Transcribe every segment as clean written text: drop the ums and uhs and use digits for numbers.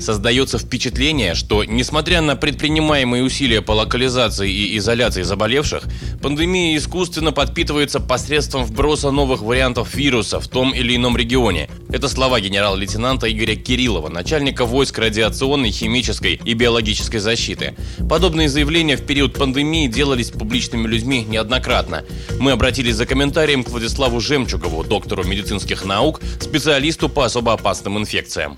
Создается впечатление, что, несмотря на предпринимаемые усилия по локализации и изоляции заболевших, пандемия искусственно подпитывается посредством вброса новых вариантов вируса в том или ином регионе. Это слова генерал-лейтенанта Игоря Кириллова, начальника войск радиационной, химической и биологической защиты. Подобные заявления в период пандемии делались публичными людьми неоднократно. Мы обратились за комментарием к Владиславу Жемчугову, доктору медицинских наук, специалисту по особо опасным инфекциям.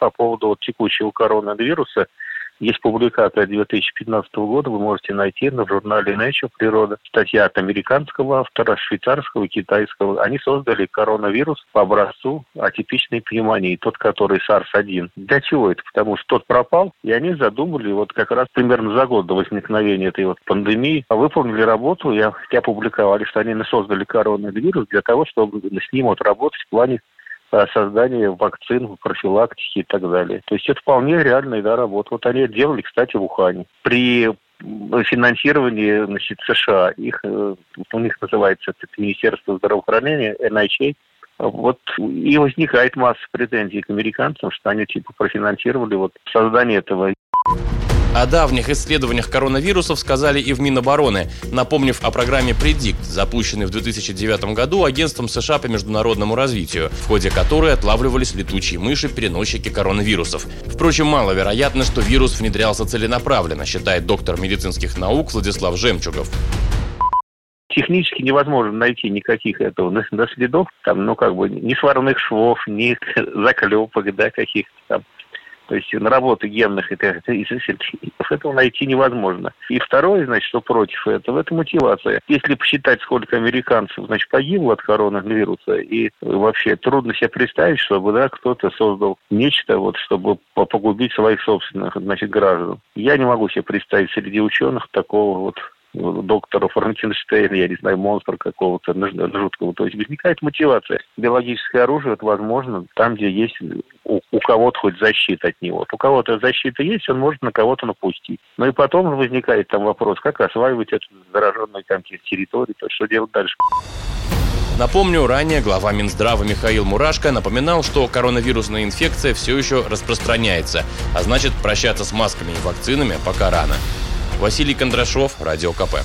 По поводу текущего коронавируса есть публикация 2015 года, вы можете найти в журнале Nature «Природа». Статья от американского автора, швейцарского, китайского. Они создали коронавирус по образцу атипичной пневмонии, тот, который SARS-1. Для чего это? Потому что тот пропал, и они задумали, вот как раз примерно за год до возникновения этой вот пандемии, выполнили работу, и опубликовали, что они создали коронавирус для того, чтобы с ним вот работать в плане создание вакцин, профилактики и так далее. То есть это вполне реальная работа. Вот они делали, кстати, в Ухане. При финансировании США, у них называется это Министерство здравоохранения, NIH, вот и возникает масса претензий к американцам, что они профинансировали создание этого. О давних исследованиях коронавирусов сказали и в Минобороны, напомнив о программе «Предикт», запущенной в 2009 году Агентством США по международному развитию, в ходе которой отлавливались летучие мыши, переносчики коронавирусов. Впрочем, маловероятно, что вирус внедрялся целенаправленно, считает доктор медицинских наук Владислав Жемчугов. Технически невозможно найти никаких следов, ни сварных швов, ни заклепок, каких-то там. То есть наработы генных этого найти невозможно. И второе, что против этого, это мотивация. Если посчитать, сколько американцев, погибло от коронавируса, и вообще трудно себе представить, чтобы кто-то создал нечто, чтобы погубить своих собственных граждан. Я не могу себе представить среди ученых такого доктора Франкенштейна, монстра какого-то жуткого. То есть возникает мотивация. Биологическое оружие, возможно, там, где есть у кого-то хоть защита от него. У кого-то защита есть, он может на кого-то напустить. Но и потом возникает вопрос, как осваивать эту зараженную территорию, то что делать дальше. Напомню, ранее глава Минздрава Михаил Мурашко напоминал, что коронавирусная инфекция все еще распространяется, а значит, прощаться с масками и вакцинами пока рано. Василий Кондрашов, Радио КП.